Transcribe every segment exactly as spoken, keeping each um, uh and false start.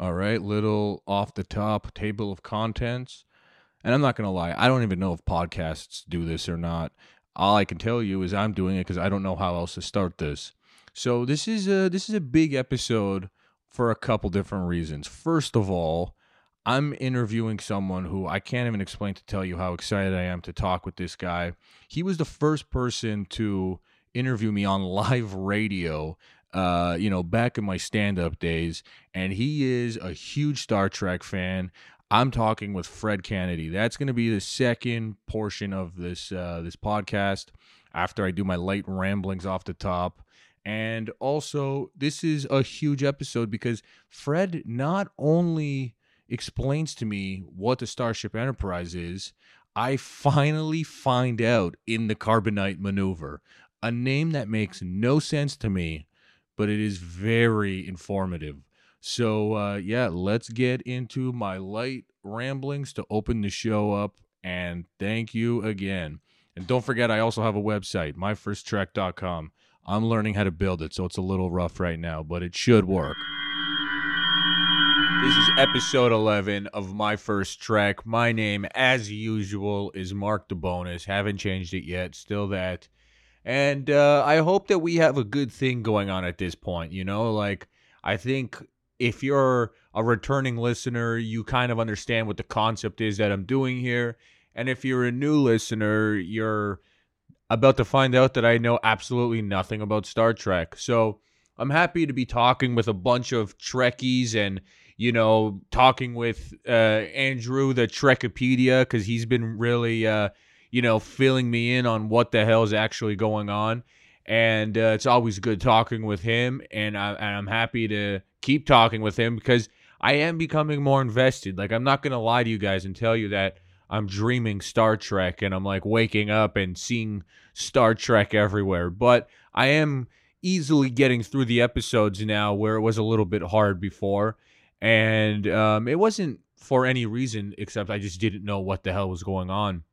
All right, little off the top table of contents. And I'm not going to lie, I don't even know if podcasts do this or not. All I can tell you is I'm doing it because I don't know how else to start this. So this is a, this is a big episode for a couple different reasons. First of all, I'm interviewing someone who I can't even explain to tell you how excited I am to talk with this guy. He was the first person to interview me on live radio, uh, you know, back in my stand-up days. And he is a huge Star Trek fan. I'm talking with Fred Kennedy. That's going to be the second portion of this uh, this podcast after I do my light ramblings off the top. And also, this is a huge episode because Fred not only explains to me what the Starship Enterprise is, I finally find out in the Corbomite Maneuver, a name that makes no sense to me, but it is very informative. So, uh, yeah, let's get into my light ramblings to open the show up, and thank you again. And don't forget, I also have a website, my first trek dot com. I'm learning how to build it, so it's a little rough right now, but it should work. This is episode eleven of My First Trek. My name, as usual, is Mark DeBonus. Haven't changed it yet, still that. And uh, I hope that we have a good thing going on at this point, you know? Like, I think if you're a returning listener, you kind of understand what the concept is that I'm doing here. And if you're a new listener, you're about to find out that I know absolutely nothing about Star Trek. So I'm happy to be talking with a bunch of Trekkies and, you know, talking with uh, Andrew, the Trekkopedia, because he's been really, uh, you know, filling me in on what the hell is actually going on. And uh, it's always good talking with him, and, I, and I'm happy to keep talking with him because I am becoming more invested. Like, I'm not going to lie to you guys and tell you that I'm dreaming Star Trek and I'm, like, waking up and seeing Star Trek everywhere. But I am easily getting through the episodes now where it was a little bit hard before. And um, it wasn't for any reason except I just didn't know what the hell was going on.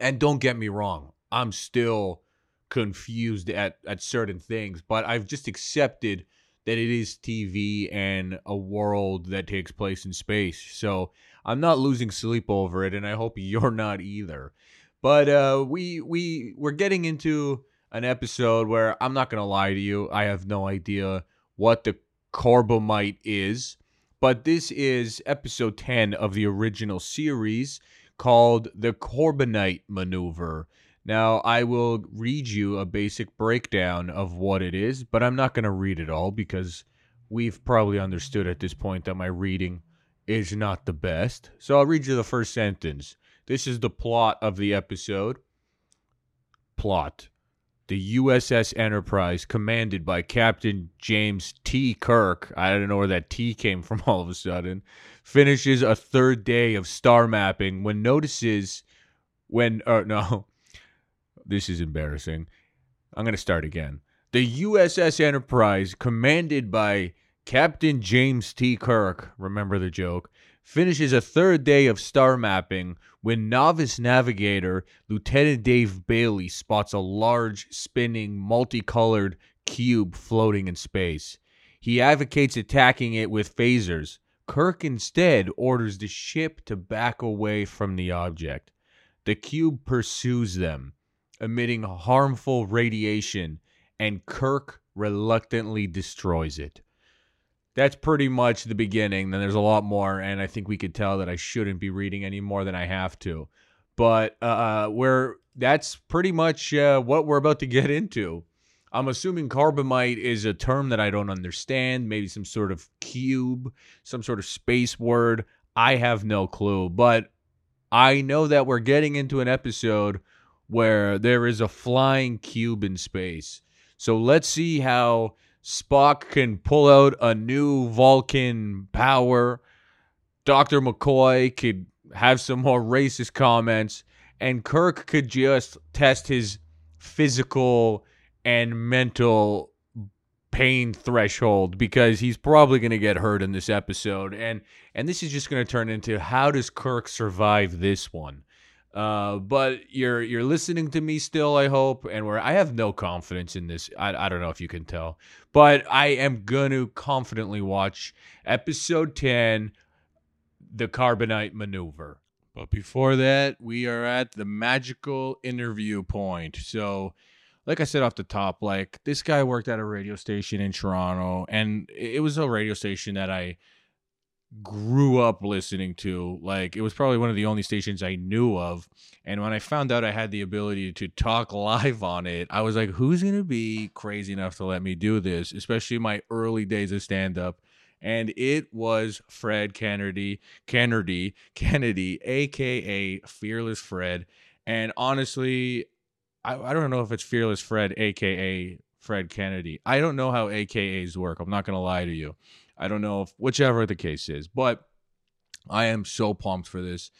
And don't get me wrong, I'm still confused at, at certain things, but I've just accepted that it is T V and a world that takes place in space. So I'm not losing sleep over it, and I hope you're not either. But uh, we, we, we're getting into an episode where I'm not going to lie to you. I have no idea what the Corbomite is, but this is episode ten of the original series called The Corbomite Maneuver. Now, I will read you a basic breakdown of what it is, but I'm not going to read it all because we've probably understood at this point that my reading is not the best. So I'll read you the first sentence. This is the plot of the episode. Plot. The U S S Enterprise, commanded by Captain James T. Kirk, I don't know where that T came from all of a sudden, finishes a third day of star mapping when notices when, or no, this is embarrassing. I'm going to start again. The U S S Enterprise, commanded by Captain James T. Kirk, remember the joke, finishes a third day of star mapping when novice navigator Lieutenant Dave Bailey spots a large, spinning, multicolored cube floating in space. He advocates attacking it with phasers. Kirk instead orders the ship to back away from the object. The cube pursues them, emitting harmful radiation, and Kirk reluctantly destroys it. That's pretty much the beginning. Then there's a lot more, and I think we could tell that I shouldn't be reading any more than I have to. But uh, we're that's pretty much uh, what we're about to get into. I'm assuming Corbomite is a term that I don't understand, maybe some sort of cube, some sort of space word. I have no clue, but I know that we're getting into an episode where there is a flying cube in space. So let's see how Spock can pull out a new Vulcan power. Doctor McCoy could have some more racist comments. And Kirk could just test his physical and mental pain threshold because he's probably going to get hurt in this episode. And and this is just going to turn into how does Kirk survive this one? Uh, but you're you're listening to me still, I hope, and we're I have no confidence in this. I I don't know if you can tell, but I am gonna confidently watch episode ten, The Corbomite Maneuver. But before that, we are at the magical interview point. So, like I said off the top, like this guy worked at a radio station in Toronto, and it was a radio station that I grew up listening to. Like, it was probably one of the only stations I knew of. And when I found out I had the ability to talk live on it, I was like, who's going to be crazy enough to let me do this, especially my early days of stand-up? And it was Fred Kennedy, Kennedy, Kennedy, a k a. Fearless Fred. And honestly, I, I don't know if it's Fearless Fred, a k a. Fred Kennedy. I don't know how A K As work. I'm not going to lie to you. I don't know if whichever the case is, but I am so pumped for this.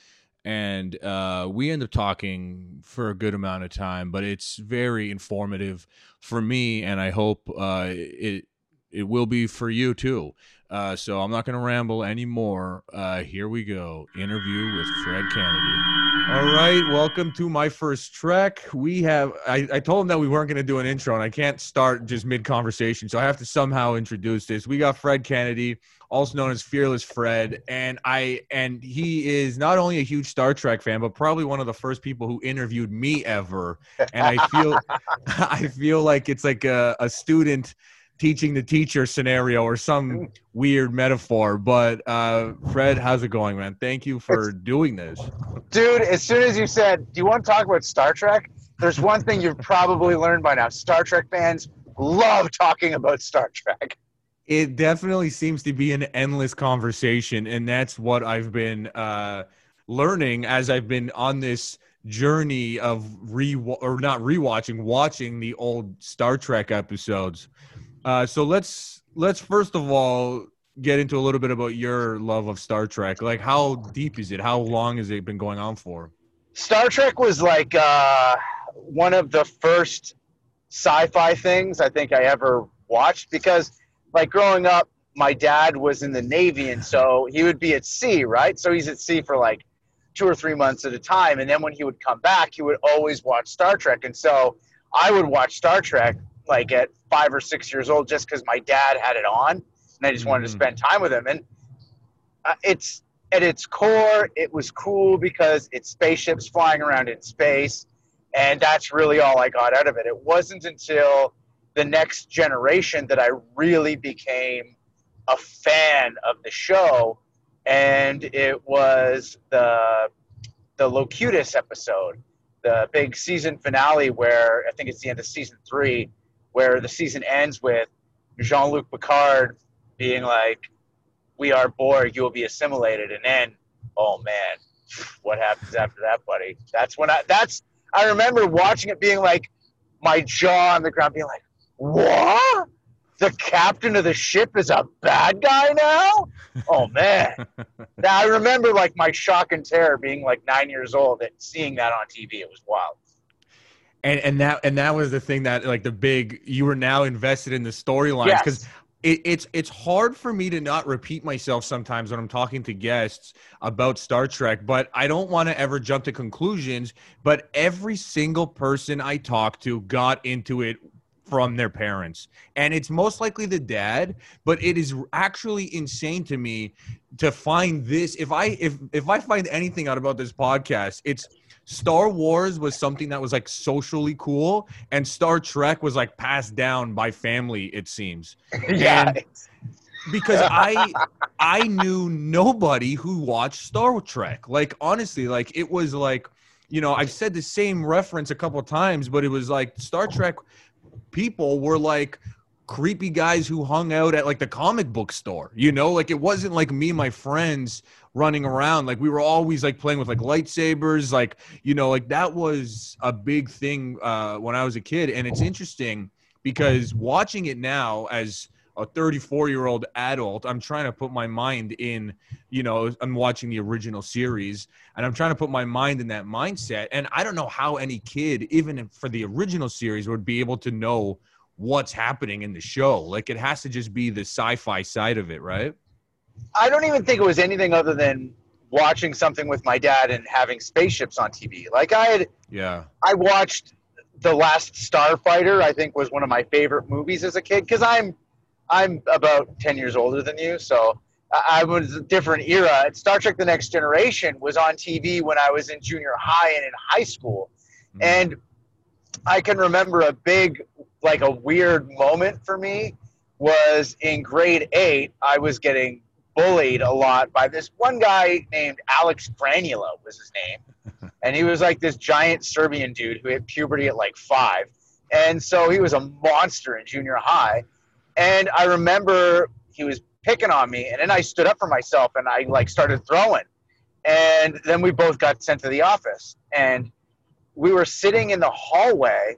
And uh, we end up talking for a good amount of time, but it's very informative for me, and I hope uh, it it will be for you too. Uh, so I'm not going to ramble anymore. Uh, here we go. Interview with Fred Kennedy. All right, welcome to My First Trek. We have, I, I told him that we weren't going to do an intro, and I can't start just mid-conversation, so I have to somehow introduce this. We got Fred Kennedy, also known as Fearless Fred, and I and he is not only a huge Star Trek fan, but probably one of the first people who interviewed me ever. And I feel I feel like it's like a, a student teaching the teacher scenario or some weird metaphor, but uh Fred, how's it going, man? Thank you for it's, doing this, dude. As soon as you said, do you want to talk about Star Trek, there's one thing you've probably learned by now. Star Trek fans love talking about Star Trek. It definitely seems to be an endless conversation, and that's what I've been uh learning as I've been on this journey of re or not rewatching watching the old Star Trek episodes. Uh, so let's let's first of all get into a little bit about your love of Star Trek. Like, how deep is it? How long has it been going on for? Star Trek was like uh, one of the first sci-fi things I think I ever watched, because, like, growing up, my dad was in the Navy, and so he would be at sea, right? So he's at sea for like two or three months at a time, and then when he would come back, he would always watch Star Trek, and so I would watch Star Trek like at five or six years old, just because my dad had it on, and I just wanted to spend time with him. And uh, it's at its core, it was cool because it's spaceships flying around in space, and that's really all I got out of it. It wasn't until The Next Generation that I really became a fan of the show, and it was the the Locutus episode, the big season finale where I think it's the end of season three, where the season ends with Jean-Luc Picard being like, we are Borg, you will be assimilated. And then, oh man, what happens after that, buddy? That's when I, that's, I remember watching it being like, my jaw on the ground being like, what? The captain of the ship is a bad guy now? Oh man. Now I remember like my shock and terror being like nine years old and seeing that on T V. It was wild. And and that and that was the thing that, like, the big, you were now invested in the storylines, because yes. it, it's it's hard for me to not repeat myself sometimes when I'm talking to guests about Star Trek, but I don't want to ever jump to conclusions. But every single person I talked to got into it from their parents, and it's most likely the dad, but it is actually insane to me to find this. If I if if I find anything out about this podcast, it's Star Wars was something that was like socially cool, and Star Trek was like passed down by family, it seems. Yeah. And because I I knew nobody who watched Star Trek. Like, honestly, like, it was like, you know, I've said the same reference a couple of times, but it was like Star Trek people were like creepy guys who hung out at like the comic book store, you know, like it wasn't like me and my friends running around. Like, we were always like playing with like lightsabers, like, you know, like that was a big thing uh, when I was a kid. And it's interesting because watching it now as a thirty-four year old adult, I'm trying to put my mind in, you know, I'm watching the original series and I'm trying to put my mind in that mindset. And I don't know how any kid, even for the original series, would be able to know what's happening in the show. Like, it has to just be the sci-fi side of it, right? I don't even think it was anything other than watching something with my dad and having spaceships on T V. Like I had, yeah, I watched The Last Starfighter. I think was one of my favorite movies as a kid because I'm, I'm about ten years older than you, so I was a different era. Star Trek: The Next Generation was on T V when I was in junior high and in high school, mm-hmm. and I can remember a big, like a weird moment for me was in grade eight. I was getting bullied a lot by this one guy named Alex Granula was his name. And he was like this giant Serbian dude who hit puberty at like five. And so he was a monster in junior high. And I remember he was picking on me, and then I stood up for myself and I like started throwing. And then we both got sent to the office, and we were sitting in the hallway,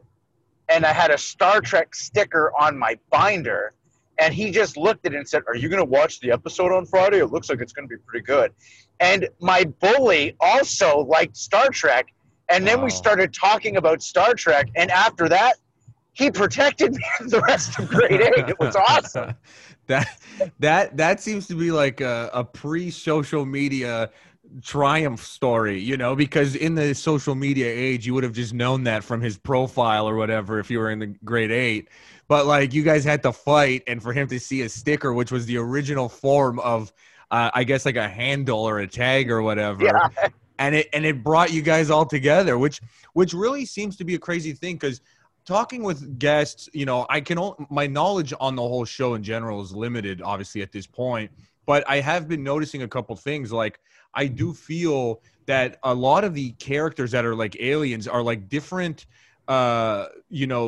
and I had a Star Trek sticker on my binder. And he just looked at it and said, "Are you going to watch the episode on Friday? It looks like it's going to be pretty good." And my bully also liked Star Trek. And then wow. we started talking about Star Trek. And after that, he protected me the rest of grade eight. It was awesome. that that that seems to be like a, a pre-social media triumph story, you know, because in the social media age, you would have just known that from his profile or whatever if you were in the grade eight. But like you guys had to fight, and for him to see a sticker, which was the original form of, uh, I guess, like a handle or a tag or whatever, yeah. and it and it brought you guys all together, which which really seems to be a crazy thing. Because talking with guests, you know, I can only, my knowledge on the whole show in general is limited, obviously at this point. But I have been noticing a couple things. Like I do feel that a lot of the characters that are like aliens are like different, uh, you know.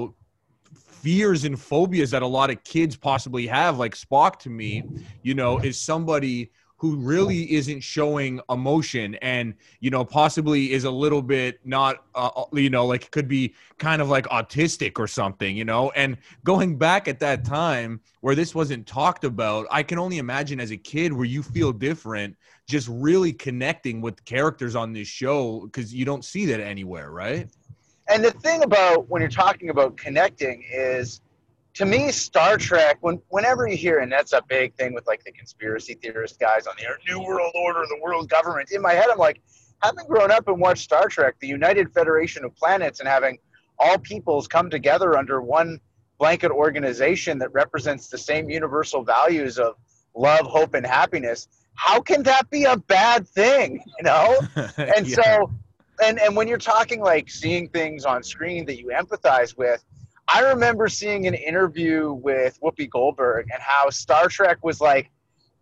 fears and phobias that a lot of kids possibly have. Like Spock, to me, you know, is somebody who really isn't showing emotion, and, you know, possibly is a little bit not, uh, you know, like could be kind of like autistic or something, you know, and going back at that time where this wasn't talked about, I can only imagine as a kid where you feel different, just really connecting with characters on this show, because you don't see that anywhere, right? And the thing about when you're talking about connecting is, to me, Star Trek, when, whenever you hear, and that's a big thing with like the conspiracy theorist guys on the New World Order, the world government, in my head, I'm like, having grown up and watched Star Trek, the United Federation of Planets, and having all peoples come together under one blanket organization that represents the same universal values of love, hope, and happiness, how can that be a bad thing, you know? And yeah. so... And and when you're talking like seeing things on screen that you empathize with, I remember seeing an interview with Whoopi Goldberg and how Star Trek was like,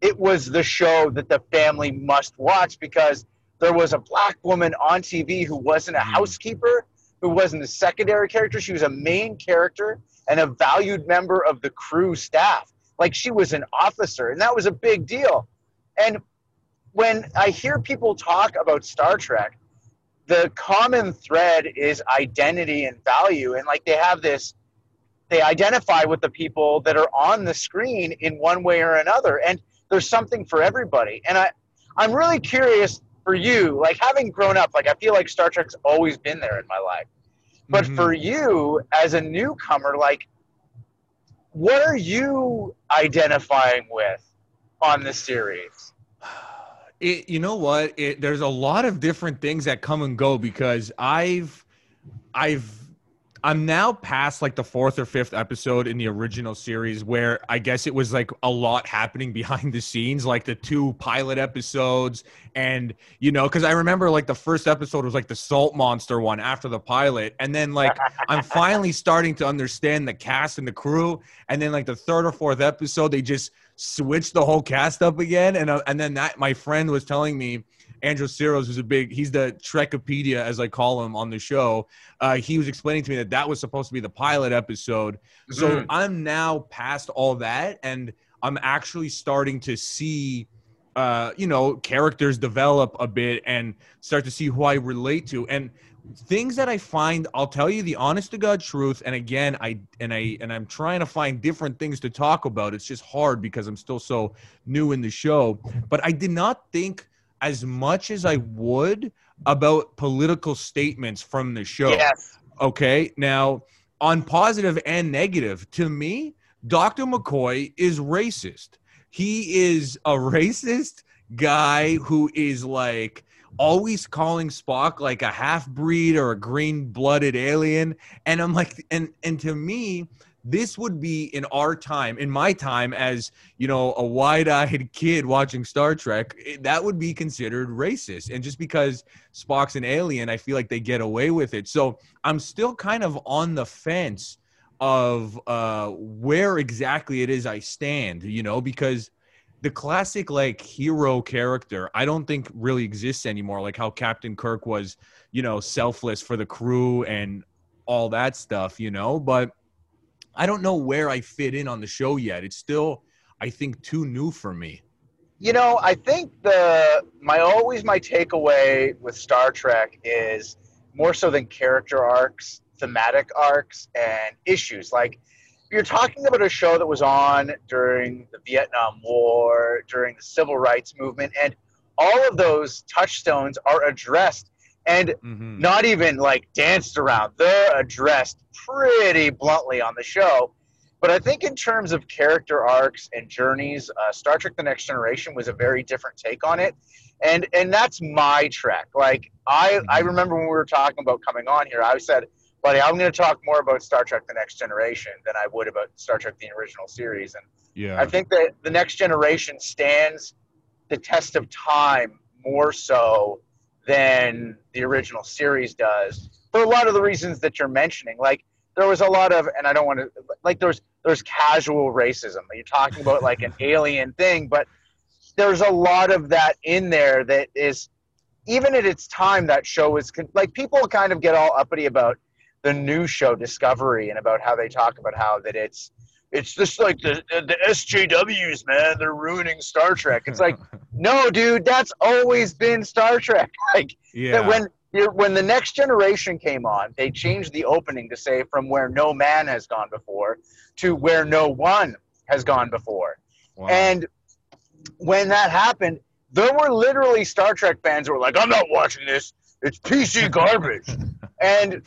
it was the show that the family must watch because there was a black woman on T V who wasn't a housekeeper, who wasn't a secondary character. She was a main character and a valued member of the crew staff. Like she was an officer, and that was a big deal. And when I hear people talk about Star Trek, the common thread is identity and value. And like they have this, they identify with the people that are on the screen in one way or another. And there's something for everybody. And I, I'm really curious for you, like having grown up, like I feel like Star Trek's always been there in my life. But mm-hmm. for you as a newcomer, like what are you identifying with on the series? It, you know what? It, there's a lot of different things that come and go because I've, I've, I'm now past like the fourth or fifth episode in the original series where I guess it was like a lot happening behind the scenes, like the two pilot episodes. And, you know, because I remember like the first episode was like the salt monster one after the pilot. And then like I'm finally starting to understand the cast and the crew. And then like the third or fourth episode, they just switch the whole cast up again. And uh, and then that my friend was telling me, Andrew Ciros was a big, he's the Trekkopedia, as I call him on the show. Uh, he was explaining to me that that was supposed to be the pilot episode. So mm. I'm now past all that. And I'm actually starting to see, uh, you know, characters develop a bit and start to see who I relate to. And things that I find, I'll tell you the honest to God truth. And again, I, and I, and I'm trying to find different things to talk about. It's just hard because I'm still so new in the show, but I did not think as much as I would about political statements from the show. Yes. Okay. Now on positive and negative, to me, Doctor McCoy is racist. He is a racist. guy who is like always calling Spock like a half-breed or a green-blooded alien. And I'm like, and and to me, this would be in our time, in my time as, you know, a wide-eyed kid watching Star Trek, that would be considered racist. And just because Spock's an alien, I feel like they get away with it. So I'm still kind of on the fence of uh, where exactly it is I stand, you know, because the classic, like, hero character, I don't think really exists anymore, like how Captain Kirk was, you know, selfless for the crew and all that stuff, you know, but I don't know where I fit in on the show yet. It's still, I think, too new for me. You know, I think the my always my takeaway with Star Trek is more so than character arcs, thematic arcs, and issues. Like, you're talking about a show that was on during the Vietnam War, during the Civil Rights Movement, and all of those touchstones are addressed and mm-hmm. not even like danced around. They're addressed pretty bluntly on the show. But I think in terms of character arcs and journeys, uh, Star Trek The Next Generation was a very different take on it. And and that's my Trek. Like, I, mm-hmm. I remember when we were talking about coming on here, I said, buddy, I'm going to talk more about Star Trek The Next Generation than I would about Star Trek The Original Series. And yeah. I think that The Next Generation stands the test of time more so than the original series does, for a lot of the reasons that you're mentioning. Like, there was a lot of, and I don't want to, like, there's there's casual racism. You're talking about like an alien thing, but there's a lot of that in there that is, even at its time, that show is, like, people kind of get all uppity about the new show Discovery and about how they talk about how that it's, it's just like the, the S J Ws, man. They're ruining Star Trek. It's like, no, dude, that's always been Star Trek. Like, yeah. that when you're, when The Next Generation came on, they changed the opening to say from where no man has gone before to where no one has gone before. Wow. And when that happened, there were literally Star Trek fans who were like, I'm not watching this. It's P C garbage. And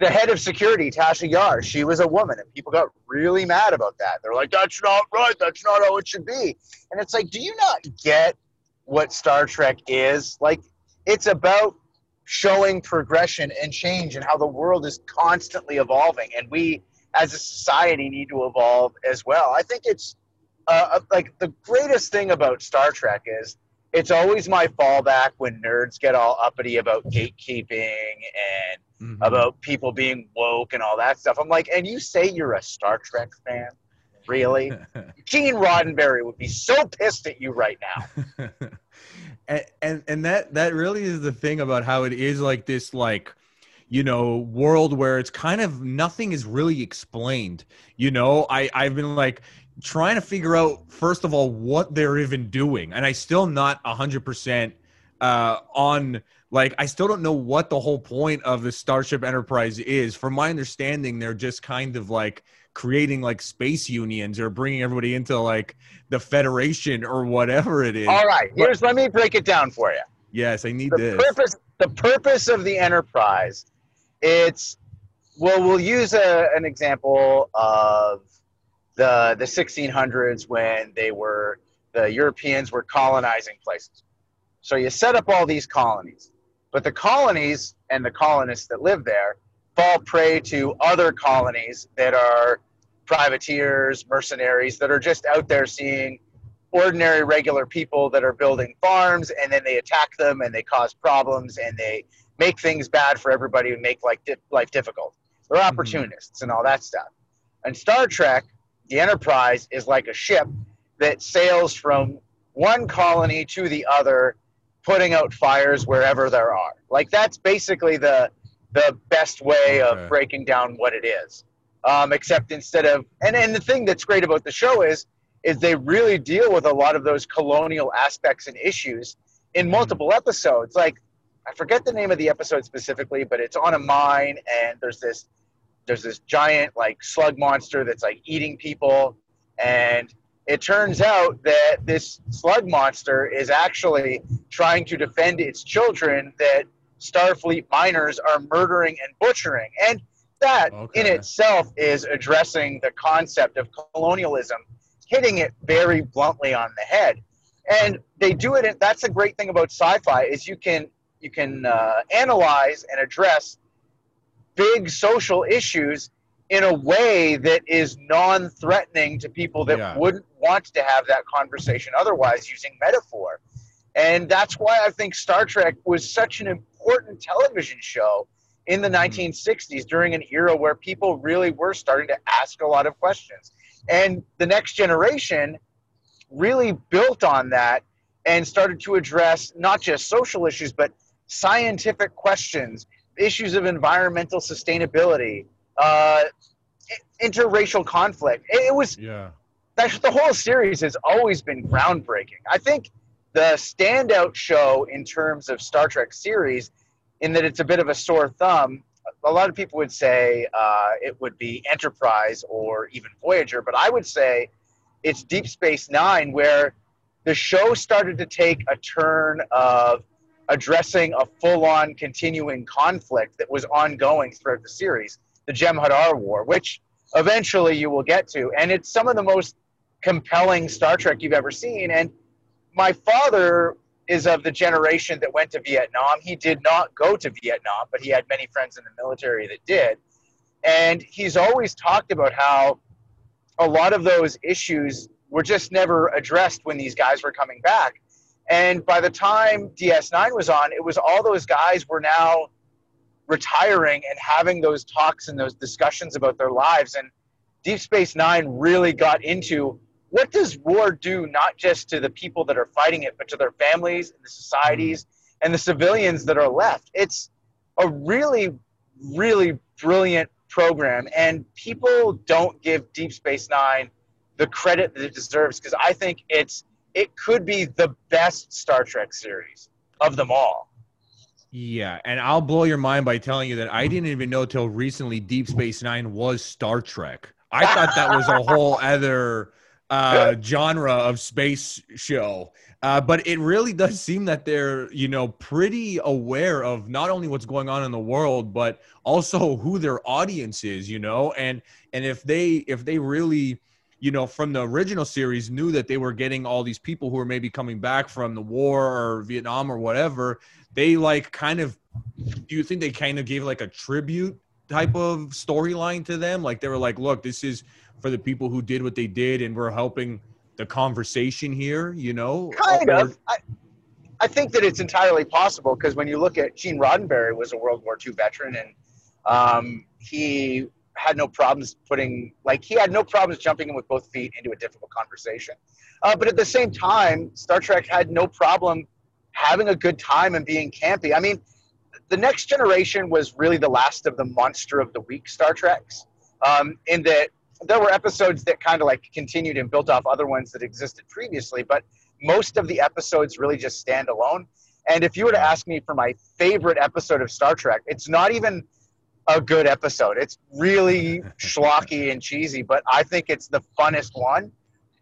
the head of security, Tasha Yar, she was a woman, and people got really mad about that. They're like, that's not right. That's not how it should be. And it's like, do you not get what Star Trek is? Like, it's about showing progression and change and how the world is constantly evolving. And we, as a society, need to evolve as well. I think it's, uh, like, the greatest thing about Star Trek is it's always my fallback when nerds get all uppity about gatekeeping and mm-hmm. about people being woke and all that stuff. I'm like, and you say you're a Star Trek fan? Really? Gene Roddenberry would be so pissed at you right now. and, and and that that really is the thing about how it is, like this, like, you know, world where it's kind of nothing is really explained. You know, I, I've been like trying to figure out, first of all, what they're even doing. And I still not one hundred percent uh, on, like, I still don't know what the whole point of the Starship Enterprise is. From my understanding, they're just kind of like creating like space unions or bringing everybody into like the Federation or whatever it is. All right, here's, but, let me break it down for you. Yes, I need the this. Purpose, the purpose of the Enterprise, it's, well, we'll use a, an example of the the sixteen hundreds when they were, the Europeans were colonizing places. So you set up all these colonies, but the colonies and the colonists that live there fall prey to other colonies that are privateers, mercenaries that are just out there seeing ordinary, regular people that are building farms, and then they attack them and they cause problems and they make things bad for everybody and make like di- life difficult. They're opportunists mm-hmm. and all that stuff. And Star Trek, the Enterprise, is like a ship that sails from one colony to the other, putting out fires wherever there are. Like, that's basically the the best way okay. of breaking down what it is. Um, except instead of, and, and the thing that's great about the show is, is they really deal with a lot of those colonial aspects and issues in multiple mm-hmm. episodes. Like, I forget the name of the episode specifically, but it's on a mine, and there's this there's this giant like slug monster that's like eating people, and it turns out that this slug monster is actually trying to defend its children that Starfleet miners are murdering and butchering. And that okay. in itself is addressing the concept of colonialism, hitting it very bluntly on the head. And they do it. In, that's the great thing about sci-fi is you can you can uh, analyze and address big social issues in a way that is non-threatening to people that yeah. wouldn't want to have that conversation otherwise, using metaphor. And that's why I think Star Trek was such an important television show in the mm-hmm. nineteen sixties, during an era where people really were starting to ask a lot of questions. And The Next Generation really built on that and started to address not just social issues, but scientific questions, issues of environmental sustainability, uh, interracial conflict. It was, yeah. that's, the whole series has always been groundbreaking. I think the standout show in terms of Star Trek series, in that it's a bit of a sore thumb, a lot of people would say uh, it would be Enterprise or even Voyager, but I would say it's Deep Space Nine, where the show started to take a turn of addressing a full-on continuing conflict that was ongoing throughout the series, the Jem'Hadar War, which eventually you will get to. And it's some of the most compelling Star Trek you've ever seen. And my father is of the generation that went to Vietnam. He did not go to Vietnam, but he had many friends in the military that did. And he's always talked about how a lot of those issues were just never addressed when these guys were coming back. And by the time D S nine was on, it was all those guys were now retiring and having those talks and those discussions about their lives. And Deep Space Nine really got into, what does war do not just to the people that are fighting it, but to their families and the societies and the civilians that are left? It's a really, really brilliant program, and people don't give Deep Space Nine the credit that it deserves, because I think it's it could be the best Star Trek series of them all. Yeah, and I'll blow your mind by telling you that I didn't even know till recently Deep Space Nine was Star Trek. I thought that was a whole other uh, genre of space show. Uh, but it really does seem that they're, you know, pretty aware of not only what's going on in the world, but also who their audience is, you know, and, and if they, if they really, you know, from the original series knew that they were getting all these people who were maybe coming back from the war or Vietnam or whatever, they like kind of, do you think they kind of gave like a tribute type of storyline to them? Like they were like, look, this is for the people who did what they did, and we're helping the conversation here, you know? Kind or, of. I, I think that it's entirely possible, because when you look at Gene Roddenberry was a World War Two veteran, and um, he had no problems putting, like he had no problems jumping in with both feet into a difficult conversation. Uh, but at the same time, Star Trek had no problem having a good time and being campy. I mean, The Next Generation was really the last of the monster of the week Star Treks, um, in that there were episodes that kind of like continued and built off other ones that existed previously, but most of the episodes really just stand alone. And if you were to ask me for my favorite episode of Star Trek, it's not even a good episode. It's really schlocky and cheesy, but I think it's the funnest one.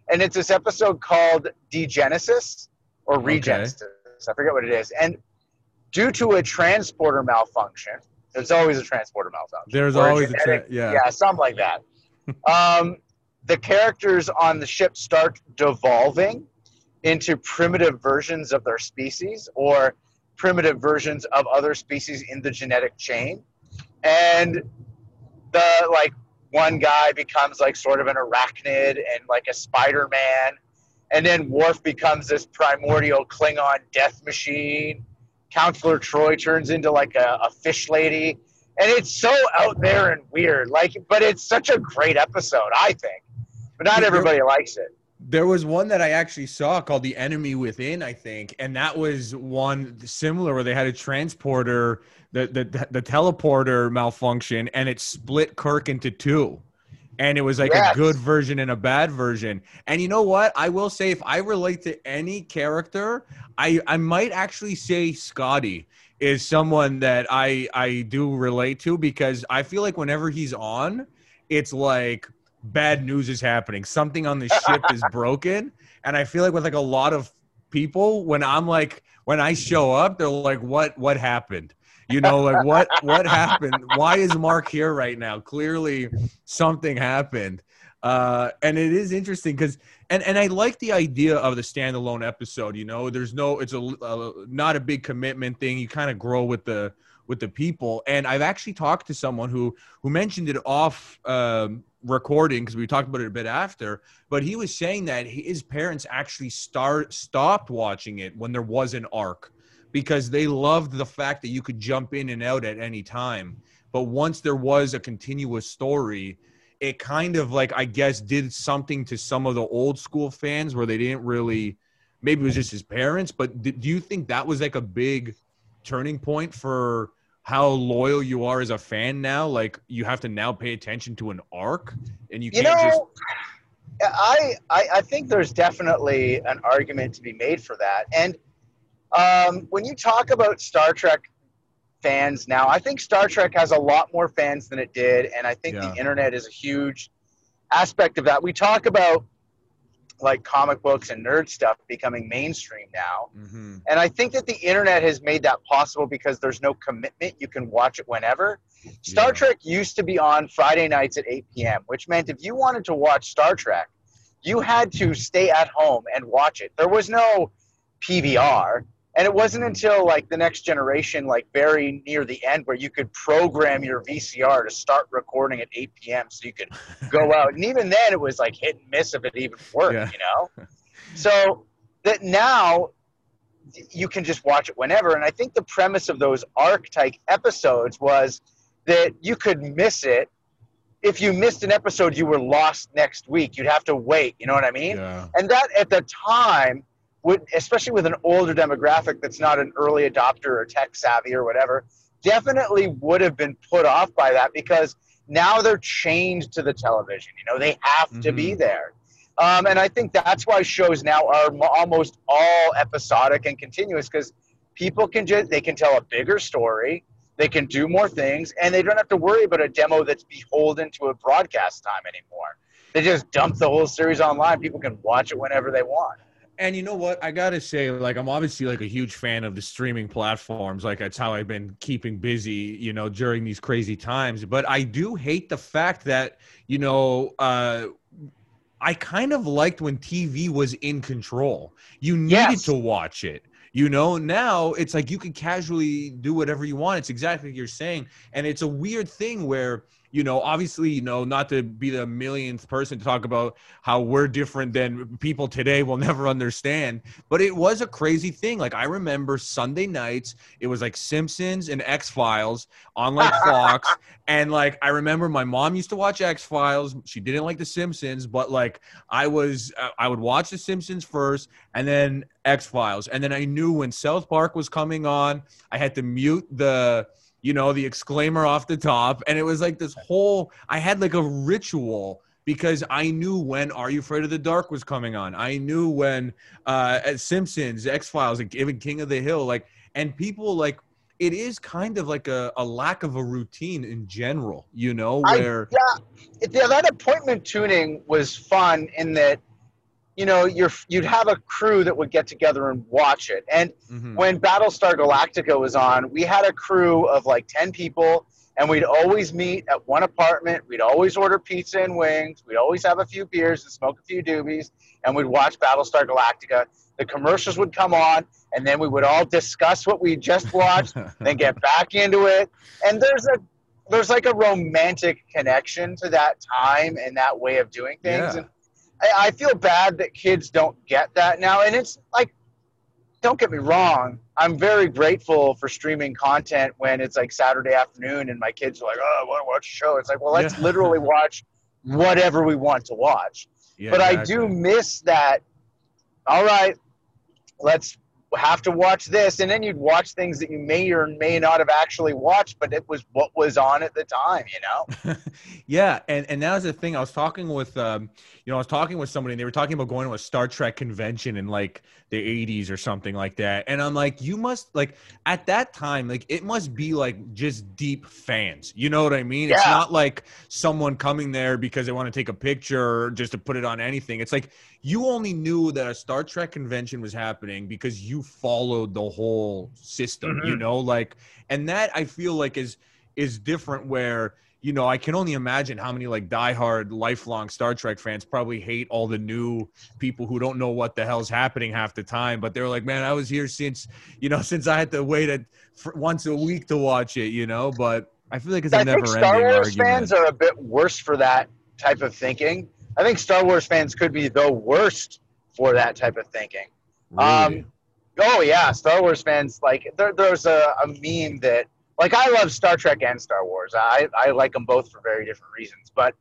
And it's this episode called Degenesis or Regenesis. Okay. I forget what it is. And due to a transporter malfunction, there's always a transporter malfunction. There's always a, tra- yeah. Yeah, something like that. Um, the characters on the ship start devolving into primitive versions of their species, or primitive versions of other species in the genetic chain. And the like one guy becomes like sort of an arachnid and like a Spider-Man, and then Worf becomes this primordial Klingon death machine. Counselor Troy turns into like a, a fish lady. And it's so out there and weird, like, but it's such a great episode, I think. But not everybody there, likes it. There was one that I actually saw called The Enemy Within, I think, and that was one similar where they had a transporter, the the, the teleporter malfunction, and it split Kirk into two. And it was like yes. a good version and a bad version. And you know what? I will say, if I relate to any character, I, I might actually say Scotty is someone that I I do relate to, because I feel like whenever he's on, it's like bad news is happening. Something on the ship is broken. And I feel like with like a lot of people, when I'm like, when I show up, they're like, what what happened? You know, like what what happened? Why is Mark here right now? Clearly something happened. Uh, and it is interesting because And and I like the idea of the standalone episode. You know, there's no, it's a, a not a big commitment thing. You kind of grow with the with the people. And I've actually talked to someone who who mentioned it off um, recording, because we talked about it a bit after. But he was saying that his parents actually start stopped watching it when there was an arc, because they loved the fact that you could jump in and out at any time. But once there was a continuous story, it kind of, like, I guess, did something to some of the old school fans where they didn't really, maybe it was just his parents, but do you think that was like a big turning point for how loyal you are as a fan now? Like, you have to now pay attention to an arc, and you, you can't know, just... I, I, I think there's definitely an argument to be made for that. And um, when you talk about Star Trek fans now, I think Star Trek has a lot more fans than it did, and I think yeah. the internet is a huge aspect of that. We talk about, like, comic books and nerd stuff becoming mainstream now, mm-hmm. and I think that the internet has made that possible because there's no commitment. You can watch it whenever. Star yeah. Trek used to be on Friday nights at eight p m, which meant if you wanted to watch Star Trek, you had to stay at home and watch it. There was no P V R. And it wasn't until, like, The Next Generation, like, very near the end, where you could program your V C R to start recording at eight p m so you could go out. And even then, it was, like, hit and miss if it even worked, yeah. you know? So that now you can just watch it whenever. And I think the premise of those arc-type episodes was that you could miss it. If you missed an episode, you were lost next week. You'd have to wait, you know what I mean? Yeah. And that, at the time... would, especially with an older demographic that's not an early adopter or tech savvy or whatever, definitely would have been put off by that, because now they're chained to the television. You know, they have mm-hmm. to be there. Um, and I think that's why shows now are almost all episodic and continuous, because people can just, they can tell a bigger story, they can do more things, and they don't have to worry about a demo that's beholden to a broadcast time anymore. They just dump the whole series online. People can watch it whenever they want. And you know what? I got to say, like, I'm obviously, like, a huge fan of the streaming platforms. Like, that's how I've been keeping busy, you know, during these crazy times. But I do hate the fact that, you know, uh, I kind of liked when T V was in control. You needed yes. to watch it. You know, now it's like you can casually do whatever you want. It's exactly what you're saying. And it's a weird thing where... you know, obviously, you know, not to be the millionth person to talk about how we're different than people today will never understand, but it was a crazy thing. Like, I remember Sunday nights, it was like Simpsons and X-Files on, like, Fox. And, like, I remember my mom used to watch X-Files. She didn't like The Simpsons, but, like, I was, uh, I would watch The Simpsons first and then X-Files. And then I knew when South Park was coming on, I had to mute the... you know, the exclaimer off the top. And it was like this whole, I had like a ritual, because I knew when Are You Afraid of the Dark was coming on. I knew when uh, at Simpsons, X-Files, like, even King of the Hill, like, and people, like, it is kind of like a, a lack of a routine in general, you know, where. I, yeah, that appointment tuning was fun in that, you know, you're, you'd have a crew that would get together and watch it. And mm-hmm. when Battlestar Galactica was on, we had a crew of like ten people, and we'd always meet at one apartment. We'd always order pizza and wings. We'd always have a few beers and smoke a few doobies, and we'd watch Battlestar Galactica. The commercials would come on, and then we would all discuss what we just watched, then get back into it. And there's a there's like a romantic connection to that time and that way of doing things. Yeah. And, I feel bad that kids don't get that now. And it's like, don't get me wrong, I'm very grateful for streaming content when it's like Saturday afternoon and my kids are like, oh, I want to watch a show. It's like, well, let's yeah. literally watch whatever we want to watch. Yeah, but exactly. I do miss that. All right, let's have to watch this. And then you'd watch things that you may or may not have actually watched, but it was what was on at the time, you know? yeah. And, and that was the thing. I was talking with, um, you know, I was talking with somebody, and they were talking about going to a Star Trek convention in like the eighties or something like that. And I'm like, you must, like, at that time, like, it must be like just deep fans. You know what I mean? Yeah. It's not like someone coming there because they want to take a picture or just to put it on anything. It's like, you only knew that a Star Trek convention was happening because you followed the whole system, mm-hmm. you know, like, and that I feel like is, is different, where, you know, I can only imagine how many like diehard lifelong Star Trek fans probably hate all the new people who don't know what the hell's happening half the time. But they're like, man, I was here since, you know, since I had to wait a, for once a week to watch it, you know. But I feel like it's a never ending argument. I think Star Wars fans are a bit worse for that type of thinking. I think Star Wars fans could be the worst for that type of thinking. Really? Um, oh, yeah. Star Wars fans, like, there, there's a, a meme that, like, I love Star Trek and Star Wars. I, I like them both for very different reasons. But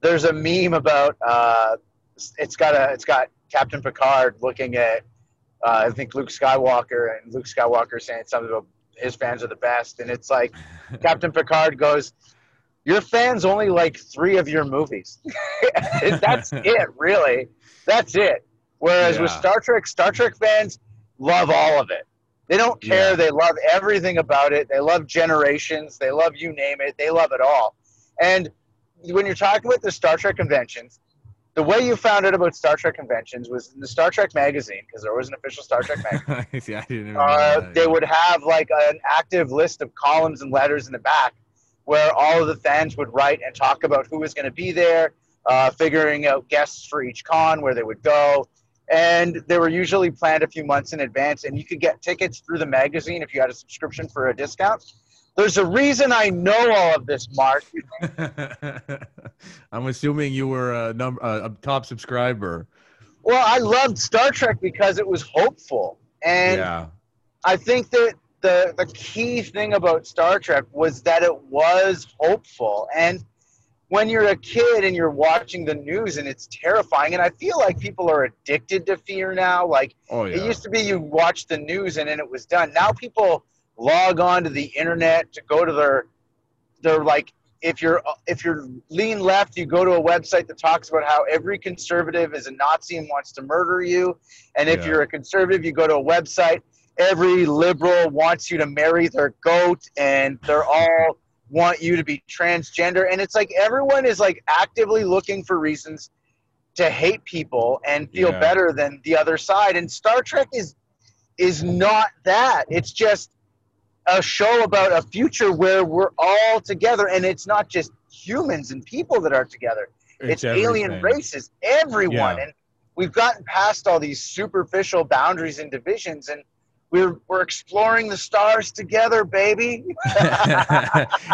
there's a meme about uh, it's got a it's got Captain Picard looking at uh, I think Luke Skywalker, and Luke Skywalker saying something about his fans are the best, and it's like Captain Picard goes, "Your fans only like three of your movies." That's it, really. That's it. Whereas yeah. with Star Trek, Star Trek fans love all of it. They don't care. Yeah. They love everything about it. They love Generations. They love you name it. They love it all. And when you're talking about the Star Trek conventions, the way you found out about Star Trek conventions was in the Star Trek magazine, because there was an official Star Trek magazine. yeah, I didn't uh, that, they yeah. would have like an active list of columns and letters in the back where all of the fans would write and talk about who was going to be there, uh, figuring out guests for each con, where they would go. And they were usually planned a few months in advance, and you could get tickets through the magazine if you had a subscription for a discount. There's a reason I know all of this, Mark. I'm assuming you were a, number, a top subscriber. Well, I loved Star Trek because it was hopeful. And yeah. I think that the, the key thing about Star Trek was that it was hopeful. And when you're a kid and you're watching the news and it's terrifying, and I feel like people are addicted to fear now. Like oh, yeah. it used to be you watched the news and then it was done. Now people log on to the internet to go to their, their like, if you're, if you're lean left, you go to a website that talks about how every conservative is a Nazi and wants to murder you. And if yeah. you're a conservative, you go to a website, every liberal wants you to marry their goat, and they're all want you to be transgender. And it's like everyone is like actively looking for reasons to hate people and feel yeah. better than the other side. And Star Trek is is not that. It's just a show about a future where we're all together, and it's not just humans and people that are together. It's, it's alien races, everyone. Yeah. And we've gotten past all these superficial boundaries and divisions, and We're, we're exploring the stars together, baby.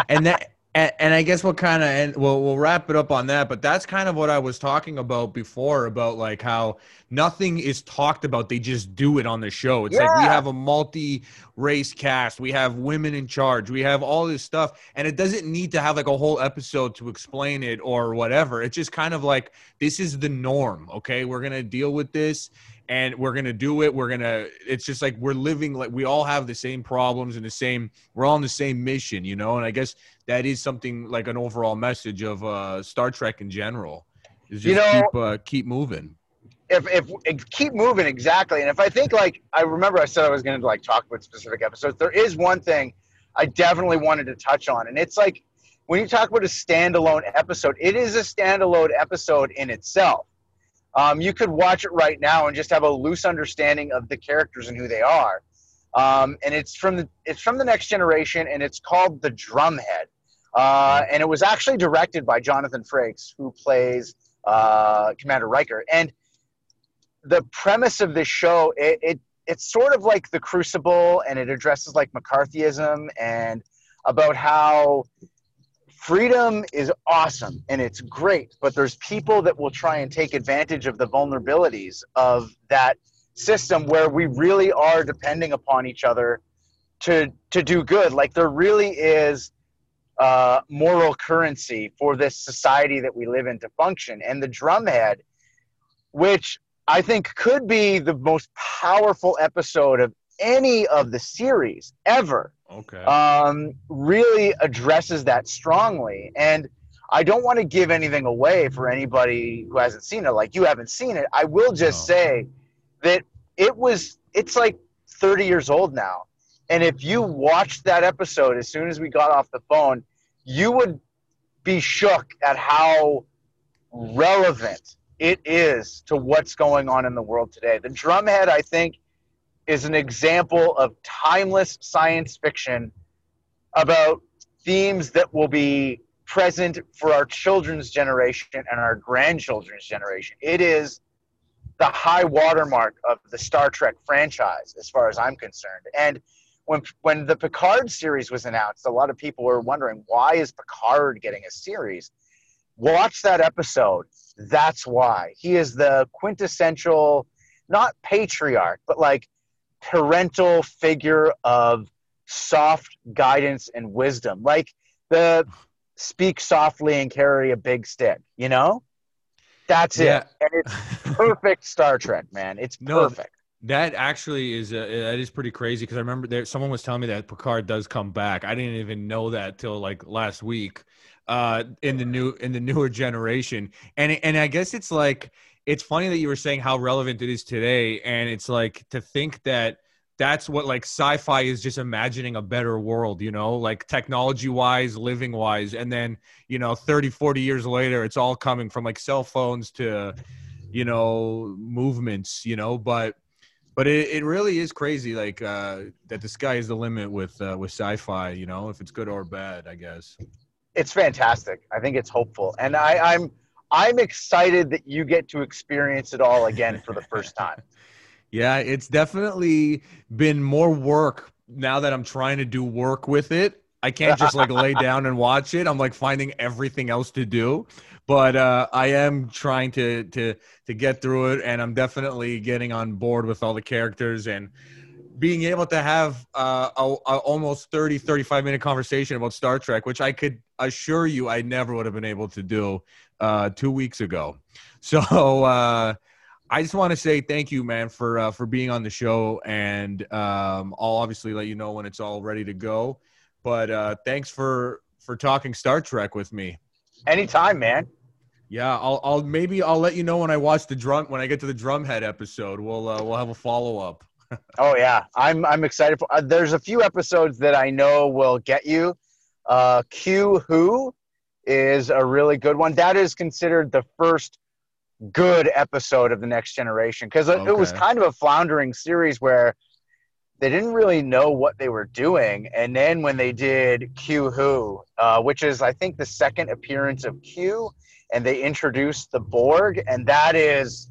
and that, and, and I guess we'll kind of, and we'll, we'll wrap it up on that, but that's kind of what I was talking about before, about like how nothing is talked about. They just do it on the show. It's yeah. like, we have a multi-race cast. We have women in charge. We have all this stuff, and it doesn't need to have like a whole episode to explain it or whatever. It's just kind of like, this is the norm. Okay. We're going to deal with this. And we're going to do it. We're going to, it's just like, we're living, like we all have the same problems and the same, we're all on the same mission, you know? And I guess that is something like an overall message of uh, Star Trek in general. Is just you know, keep, uh, keep moving. If, if, if keep moving. Exactly. And if I think like, I remember I said I was going to like talk about specific episodes. There is one thing I definitely wanted to touch on. And it's like, when you talk about a standalone episode, it is a standalone episode in itself. Um, you could watch it right now and just have a loose understanding of the characters and who they are. Um, and it's from the it's from the Next Generation, and it's called The Drumhead. Uh, and it was actually directed by Jonathan Frakes, who plays uh, Commander Riker. And the premise of this show, it, it it's sort of like The Crucible, and it addresses like McCarthyism and about how freedom is awesome and it's great, but there's people that will try and take advantage of the vulnerabilities of that system where we really are depending upon each other to to do good. Like there really is uh, moral currency for this society that we live in to function. And the Drumhead, which I think could be the most powerful episode of any of the series ever, okay um really addresses that strongly. And I don't want to give anything away for anybody who hasn't seen it, like you haven't seen it. I will just no. say that it was it's like thirty years old now, and if you watched that episode as soon as we got off the phone, you would be shook at how relevant it is to what's going on in the world today. The Drumhead, I think, is an example of timeless science fiction about themes that will be present for our children's generation and our grandchildren's generation. It is the high watermark of the Star Trek franchise, as far as I'm concerned. And when when the Picard series was announced, a lot of people were wondering, why is Picard getting a series? Watch that episode. That's why. He is the quintessential, not patriarch, but like parental figure of soft guidance and wisdom. Like the speak softly and carry a big stick, you know? That's yeah. it. And it's perfect Star Trek, man. It's perfect. No, that actually is a, that is pretty crazy, because I remember there someone was telling me that Picard does come back. I didn't even know that till like last week uh, in the new in the newer generation. And and I guess it's like it's funny that you were saying how relevant it is today, and it's like to think that that's what like sci-fi is, just imagining a better world, you know, like technology wise, living wise. And then, you know, thirty, forty years later, it's all coming from like cell phones to, you know, movements, you know, but, but it, it really is crazy. Like uh, that the sky is the limit with, uh, with sci-fi, you know, if it's good or bad, I guess. It's fantastic. I think it's hopeful. And I, I'm, I'm excited that you get to experience it all again for the first time. Yeah, it's definitely been more work now that I'm trying to do work with it. I can't just like lay down and watch it. I'm like finding everything else to do, but uh, I am trying to to to get through it, and I'm definitely getting on board with all the characters and being able to have uh, a, a almost thirty, thirty-five minute conversation about Star Trek, which I could assure you I never would have been able to do uh, two weeks ago. So. Uh, I just want to say thank you, man, for uh, for being on the show, and um, I'll obviously let you know when it's all ready to go. But uh, thanks for for talking Star Trek with me. Anytime, man. Yeah, I'll I'll maybe I'll let you know when I watch the drum when I get to the Drumhead episode. We'll uh, we'll have a follow up. Oh yeah, I'm I'm excited for. Uh, there's a few episodes that I know will get you. Uh, Q Who is a really good one. That is considered the first good episode of The Next Generation, because it, okay. it was kind of a floundering series where they didn't really know what they were doing. And then when they did Q Who, uh, which is, I think, the second appearance of Q, and they introduced the Borg, and that is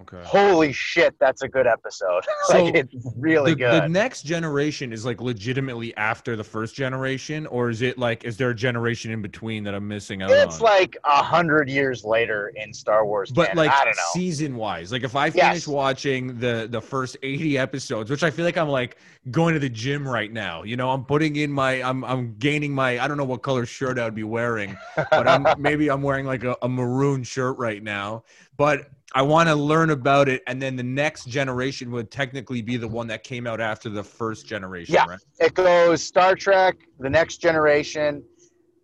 okay. Holy shit, that's a good episode. So like, it's really the, good. The Next Generation is like legitimately after the first generation, or is it like, is there a generation in between that I'm missing out it's on? It's like a hundred years later in Star Wars, but man, like I don't know. Season wise, like if I finish yes. watching the the first eighty episodes, which I feel like I'm like going to the gym right now, you know, I'm putting in my, I'm I'm gaining my, I don't know what color shirt I'd be wearing, but I'm maybe I'm wearing like a, a maroon shirt right now, but I want to learn about it, and then the Next Generation would technically be the one that came out after the first generation, yeah. right? It goes Star Trek, The Next Generation,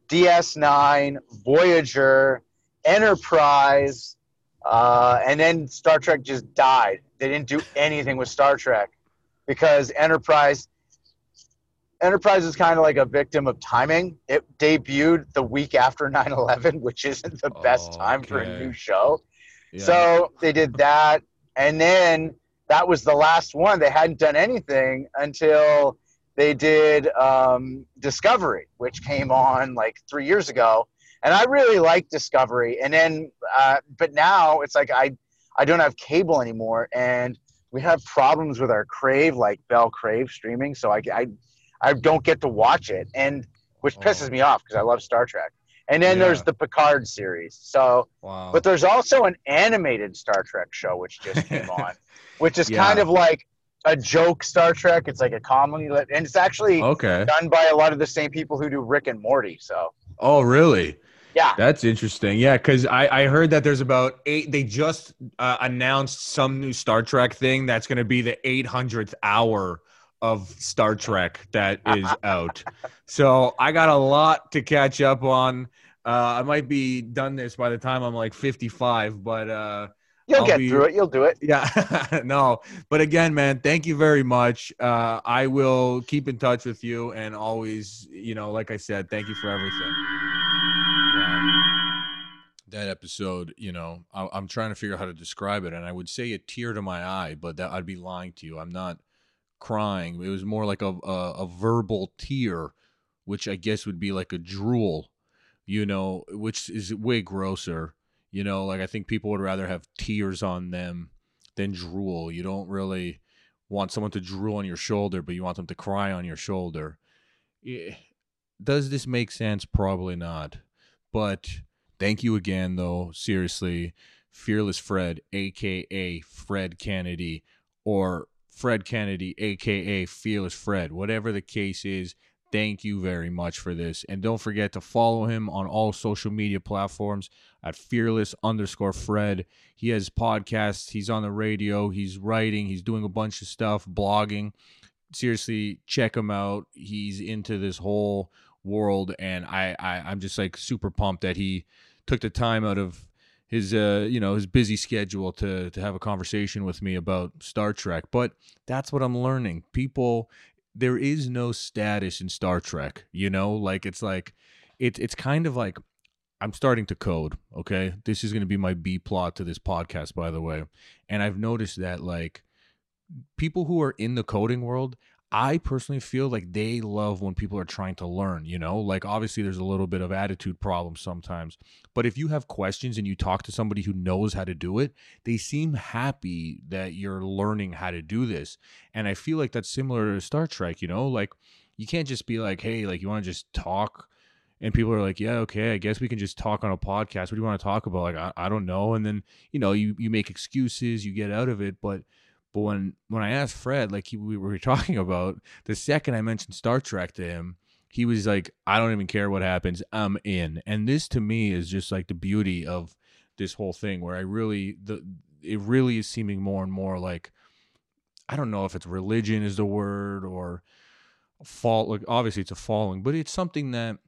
D S nine, Voyager, Enterprise, uh, and then Star Trek just died. They didn't do anything with Star Trek because Enterprise Enterprise is kind of like a victim of timing. It debuted the week after nine eleven, which isn't the best okay. time for a new show. Yeah. So they did that, and then that was the last one. They hadn't done anything until they did um, Discovery, which came on like three years ago. And I really liked Discovery. And then, uh, but now it's like I, I don't have cable anymore, and we have problems with our Crave, like Bell Crave streaming. So I, I, I don't get to watch it, and which pisses oh. me off because I love Star Trek. And then yeah. there's the Picard series. So, wow. but there's also an animated Star Trek show, which just came on, which is yeah. kind of like a joke Star Trek. It's like a comedy. And it's actually okay. done by a lot of the same people who do Rick and Morty. So. Oh, really? Yeah. That's interesting. Yeah, because I, I heard that there's about eight. They just uh, announced some new Star Trek thing that's going to be the eight hundredth hour of Star Trek that is out. So I got a lot to catch up on. Uh, I might be done this by the time I'm like fifty-five, but uh, you'll I'll get be, through it. You'll do it. Yeah, no, but again, man, thank you very much. Uh, I will keep in touch with you, and always, you know, like I said, thank you for everything. Wow. That episode, you know, I, I'm trying to figure out how to describe it. And I would say a tear to my eye, but that I'd be lying to you. I'm not crying. It was more like a, a a verbal tear, which I guess would be like a drool, you know, which is way grosser. You know, like I think people would rather have tears on them than drool. You don't really want someone to drool on your shoulder, but you want them to cry on your shoulder. Does this make sense? Probably not. But thank you again, though. Seriously, Fearless Fred, a k a. Fred Kennedy, or Fred Kennedy, a k a. Fearless Fred, whatever the case is, thank you very much for this. And don't forget to follow him on all social media platforms at fearless underscore Fred. He has podcasts. He's on the radio. He's writing. He's doing a bunch of stuff, blogging. Seriously, check him out. He's into this whole world. And I, I, I'm just like super pumped that he took the time out of his, uh, you know, his busy schedule to, to have a conversation with me about Star Trek. But that's what I'm learning. People... There is no status in Star Trek, you know, like it's like it, it's kind of like I'm starting to code. OK, this is going to be my B plot to this podcast, by the way. And I've noticed that like people who are in the coding world, I personally feel like they love when people are trying to learn, you know, like obviously there's a little bit of attitude problem sometimes. But if you have questions and you talk to somebody who knows how to do it, they seem happy that you're learning how to do this. And I feel like that's similar to Star Trek, you know, like you can't just be like, hey, like you want to just talk. And people are like, yeah, okay, I guess we can just talk on a podcast. What do you want to talk about? Like, I, I don't know. And then, you know, you, you make excuses, you get out of it. But But when, when I asked Fred, like he, we were talking about, the second I mentioned Star Trek to him, he was like, I don't even care what happens. I'm in. And this to me is just like the beauty of this whole thing where I really, the it really is seeming more and more like, I don't know if it's religion is the word or fall. Like obviously it's a following, but it's something that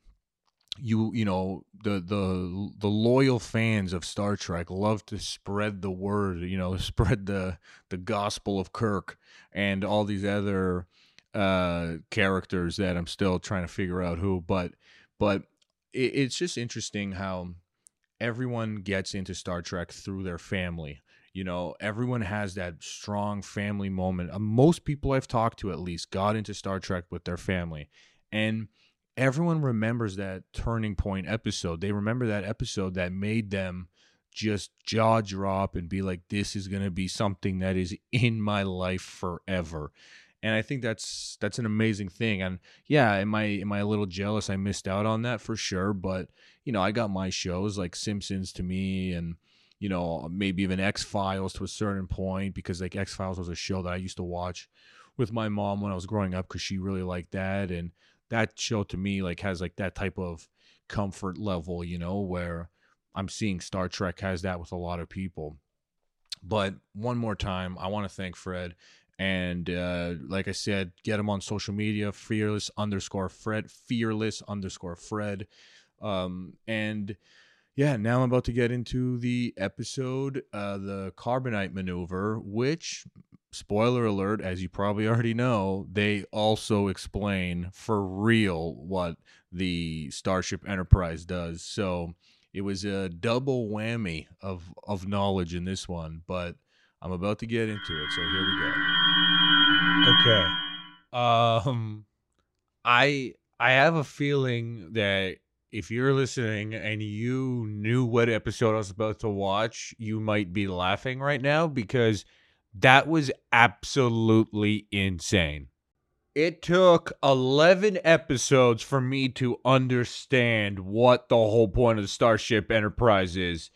you, you know, the, the, the loyal fans of Star Trek love to spread the word, you know, spread the, the gospel of Kirk and all these other, uh, characters that I'm still trying to figure out who, but, but it, it's just interesting how everyone gets into Star Trek through their family. You know, everyone has that strong family moment. Uh, most people I've talked to at least got into Star Trek with their family, and everyone remembers that turning point episode. They remember that episode that made them just jaw drop and be like, this is going to be something that is in my life forever. And I think that's that's an amazing thing. And yeah, am I am I a little jealous I missed out on that? For sure. But, you know, I got my shows like Simpsons to me and, you know, maybe even X-Files to a certain point, because like X-Files was a show that I used to watch with my mom when I was growing up because she really liked that. And that show to me like has like that type of comfort level, you know, where I'm seeing Star Trek has that with a lot of people. But one more time, I want to thank Fred. And uh, like I said, get him on social media, fearless underscore Fred, fearless underscore Fred. Um, and yeah, now I'm about to get into the episode, uh, the Corbomite Maneuver, which... Spoiler alert, as you probably already know, they also explain for real what the Starship Enterprise does. So it was a double whammy of, of knowledge in this one, but I'm about to get into it. So here we go. Okay. Um, I, I have a feeling that if you're listening and you knew what episode I was about to watch, you might be laughing right now because... that was absolutely insane. It took eleven episodes for me to understand what the whole point of the Starship Enterprise is.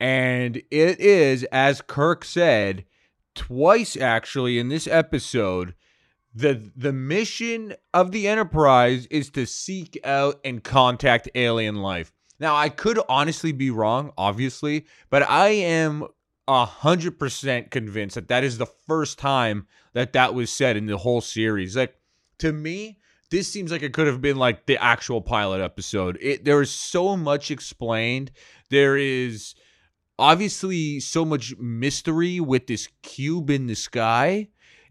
And it is, as Kirk said, twice actually in this episode, the the mission of the Enterprise is to seek out and contact alien life. Now, I could honestly be wrong, obviously, but I am... A hundred percent convinced that that is the first time that that was said in the whole series. Like, to me, this seems like it could have been like the actual pilot episode. It, there is so much explained. There is obviously so much mystery with this cube in the sky.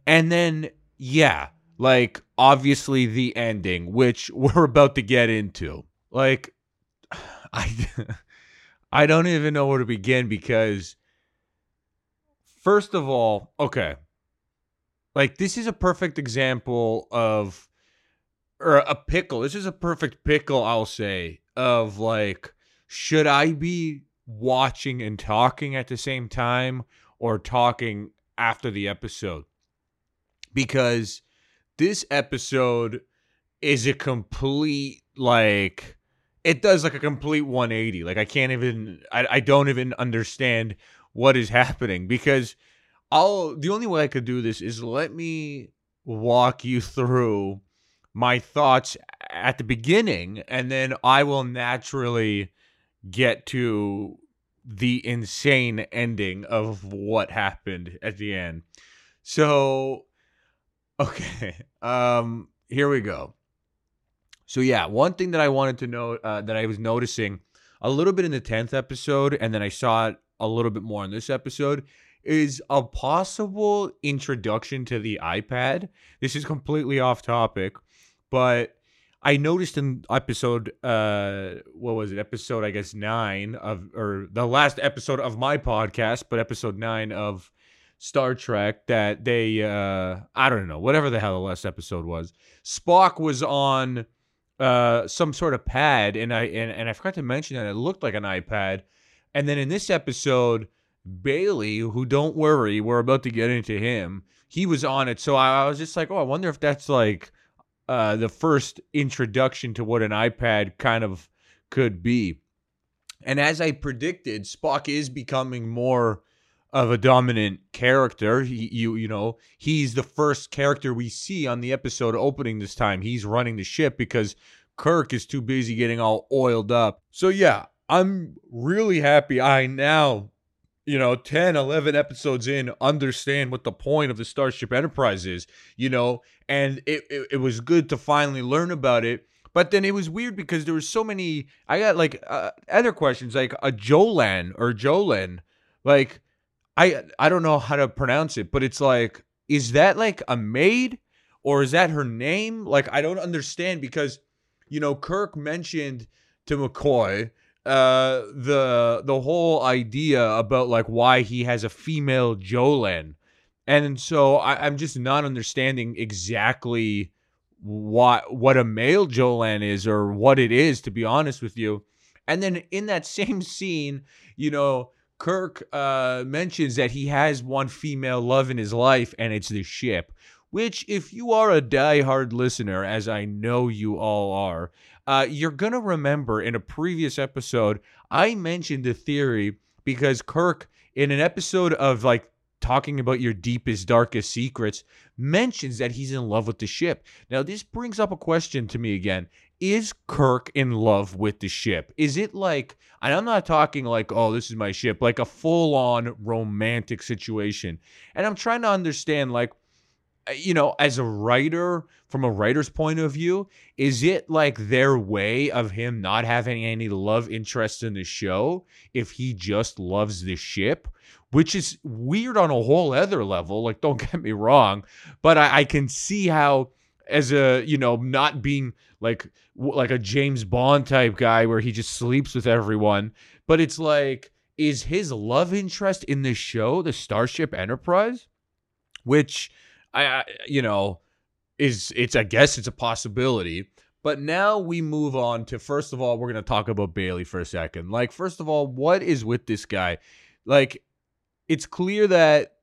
And then, yeah, like obviously the ending, which we're about to get into. Like, I, I don't even know where to begin because... First of all, okay, like this is a perfect example of, or a pickle. This is a perfect pickle, I'll say, of like, should I be watching and talking at the same time or talking after the episode? Because this episode is a complete, like, it does like a complete one eighty. Like, I can't even, I, I don't even understand what is happening, because I'll, the only way I could do this is let me walk you through my thoughts at the beginning, and then I will naturally get to the insane ending of what happened at the end. So, okay, um, here we go. So yeah, one thing that I wanted to know, uh, that I was noticing a little bit in the tenth episode, and then I saw it a little bit more in this episode, is a possible introduction to the iPad. This is completely off topic, but I noticed in episode, uh, what was it? Episode, I guess, nine of, or the last episode of my podcast, but episode nine of Star Trek, that they, uh, I don't know, whatever the hell the last episode was, Spock was on uh, some sort of pad, and I and, and I forgot to mention that it looked like an iPad. And then in this episode, Bailey, who, don't worry, we're about to get into him, he was on it. So I, I was just like, oh, I wonder if that's like uh, the first introduction to what an iPad kind of could be. And as I predicted, Spock is becoming more of a dominant character. He, you, you know, he's the first character we see on the episode opening this time. He's running the ship because Kirk is too busy getting all oiled up. So yeah, I'm really happy I now, you know, ten, eleven episodes in, understand what the point of the Starship Enterprise is, you know, and it, it, it was good to finally learn about it. But then it was weird because there was so many, I got like uh, other questions, like a Jolan or Jolan, like, I, I don't know how to pronounce it, but it's like, is that like a maid or is that her name? Like, I don't understand, because, you know, Kirk mentioned to McCoy Uh, the the whole idea about like why he has a female Jolan, and so I, I'm just not understanding exactly what what a male Jolan is or what it is, to be honest with you. And then in that same scene, you know, Kirk uh, mentions that he has one female love in his life, and it's the ship. Which, if you are a diehard listener, as I know you all are, uh, you're going to remember in a previous episode, I mentioned the theory because Kirk, in an episode of like talking about your deepest, darkest secrets, mentions that he's in love with the ship. Now, this brings up a question to me again. Is Kirk in love with the ship? Is it like, and I'm not talking like, oh, this is my ship, like a full-on romantic situation. And I'm trying to understand, like, you know, as a writer, from a writer's point of view, is it like their way of him not having any love interest in the show if he just loves the ship? Which is weird on a whole other level, like, don't get me wrong, but I, I can see how, as a, you know, not being like like a James Bond type guy where he just sleeps with everyone, but it's like, is his love interest in the show the Starship Enterprise? Which, I, you know, is it's, I guess it's a possibility. But now we move on to, first of all, we're going to talk about Bailey for a second. Like, first of all, what is with this guy? Like, it's clear that,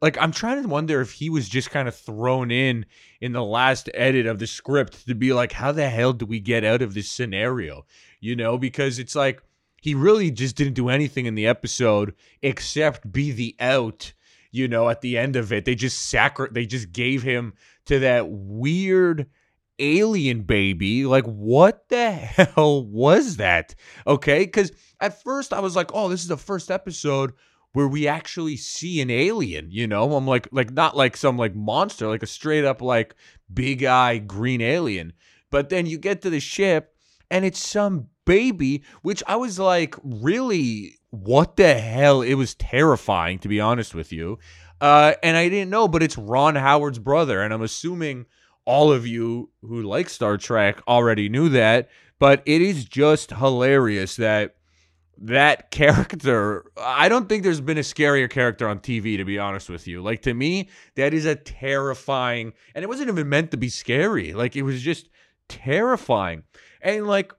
like, I'm trying to wonder if he was just kind of thrown in in the last edit of the script to be like, how the hell do we get out of this scenario? You know, because it's like, he really just didn't do anything in the episode except be the out. You know, at the end of it, they just sacri- they just gave him to that weird alien baby. Like, what the hell was that? Okay, because at first I was like, oh, this is the first episode where we actually see an alien. You know, I'm like, like not like some like monster, like a straight up like big eye green alien. But then you get to the ship and it's some baby, which I was like, really? What the hell? It was terrifying, to be honest with you. Uh, and I didn't know, but it's Ron Howard's brother. And I'm assuming all of you who like Star Trek already knew that. But it is just hilarious that that character, I don't think there's been a scarier character on T V, to be honest with you. Like, to me, that is a terrifying, and it wasn't even meant to be scary. Like, it was just terrifying. And like,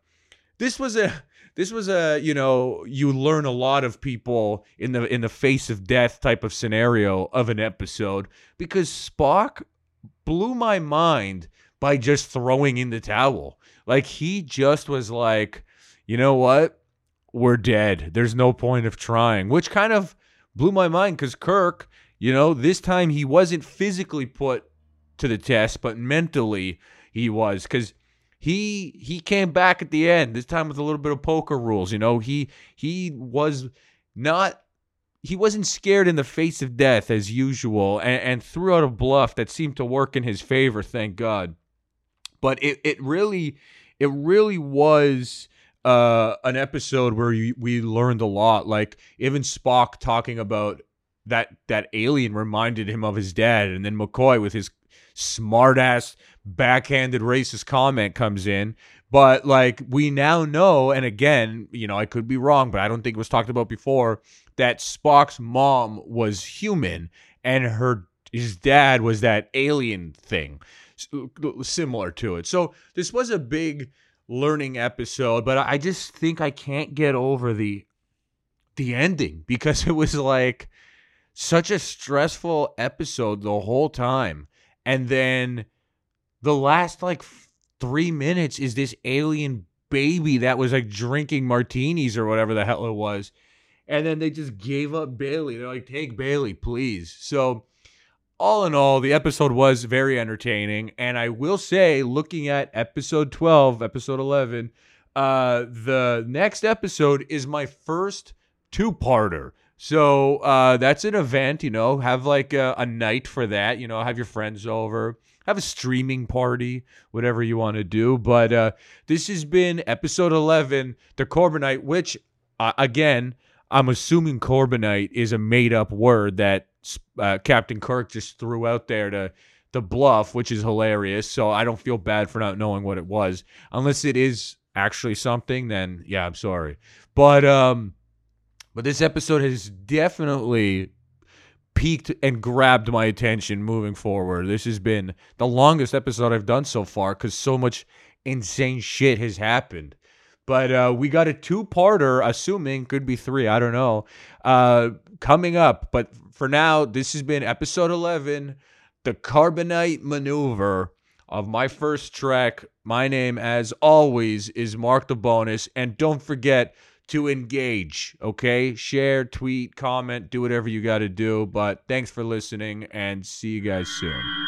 this was a this was a you know, you learn a lot of people in the in the face of death type of scenario of an episode, because Spock blew my mind by just throwing in the towel. Like, he just was like, you know what? We're dead. There's no point of trying, which kind of blew my mind, because Kirk, you know, this time he wasn't physically put to the test, but mentally he was, because he he came back at the end, this time with a little bit of poker rules. You know, he he was not... He wasn't scared in the face of death as usual, and, and threw out a bluff that seemed to work in his favor, thank God. But it, it really it really was uh, an episode where you, we learned a lot. Like, even Spock talking about that that alien reminded him of his dad, and then McCoy with his smart-ass, backhanded racist comment comes in. But, like, we now know, and again, you know, I could be wrong, but I don't think it was talked about before, that Spock's mom was human and her his dad was that alien thing, similar to it. So this was a big learning episode, but I just think I can't get over the the ending, because it was like such a stressful episode the whole time. And then the last like three minutes is this alien baby that was like drinking martinis or whatever the hell it was. And then they just gave up Bailey. They're like, take Bailey, please. So all in all, the episode was very entertaining. And I will say, looking at episode twelve, episode eleven, uh, the next episode is my first two-parter. So uh, that's an event, you know, have like a, a night for that. You know, have your friends over, have a streaming party, whatever you want to do. But uh, this has been episode eleven, The Corbomite, which, uh, again, I'm assuming Corbomite is a made-up word that uh, Captain Kirk just threw out there to, to bluff, which is hilarious. So I don't feel bad for not knowing what it was. Unless it is actually something, then, yeah, I'm sorry. But um, but this episode has definitely piqued and grabbed my attention moving forward. This has been the longest episode I've done so far, because so much insane shit has happened. But uh, we got a two-parter, assuming, could be three, I don't know, uh, coming up. But for now, this has been episode eleven, The Corbomite Maneuver of My First Trek. My name, as always, is Mark DeBonus. And don't forget to engage, okay? Share, tweet, comment, do whatever you got to do. But thanks for listening, and see you guys soon.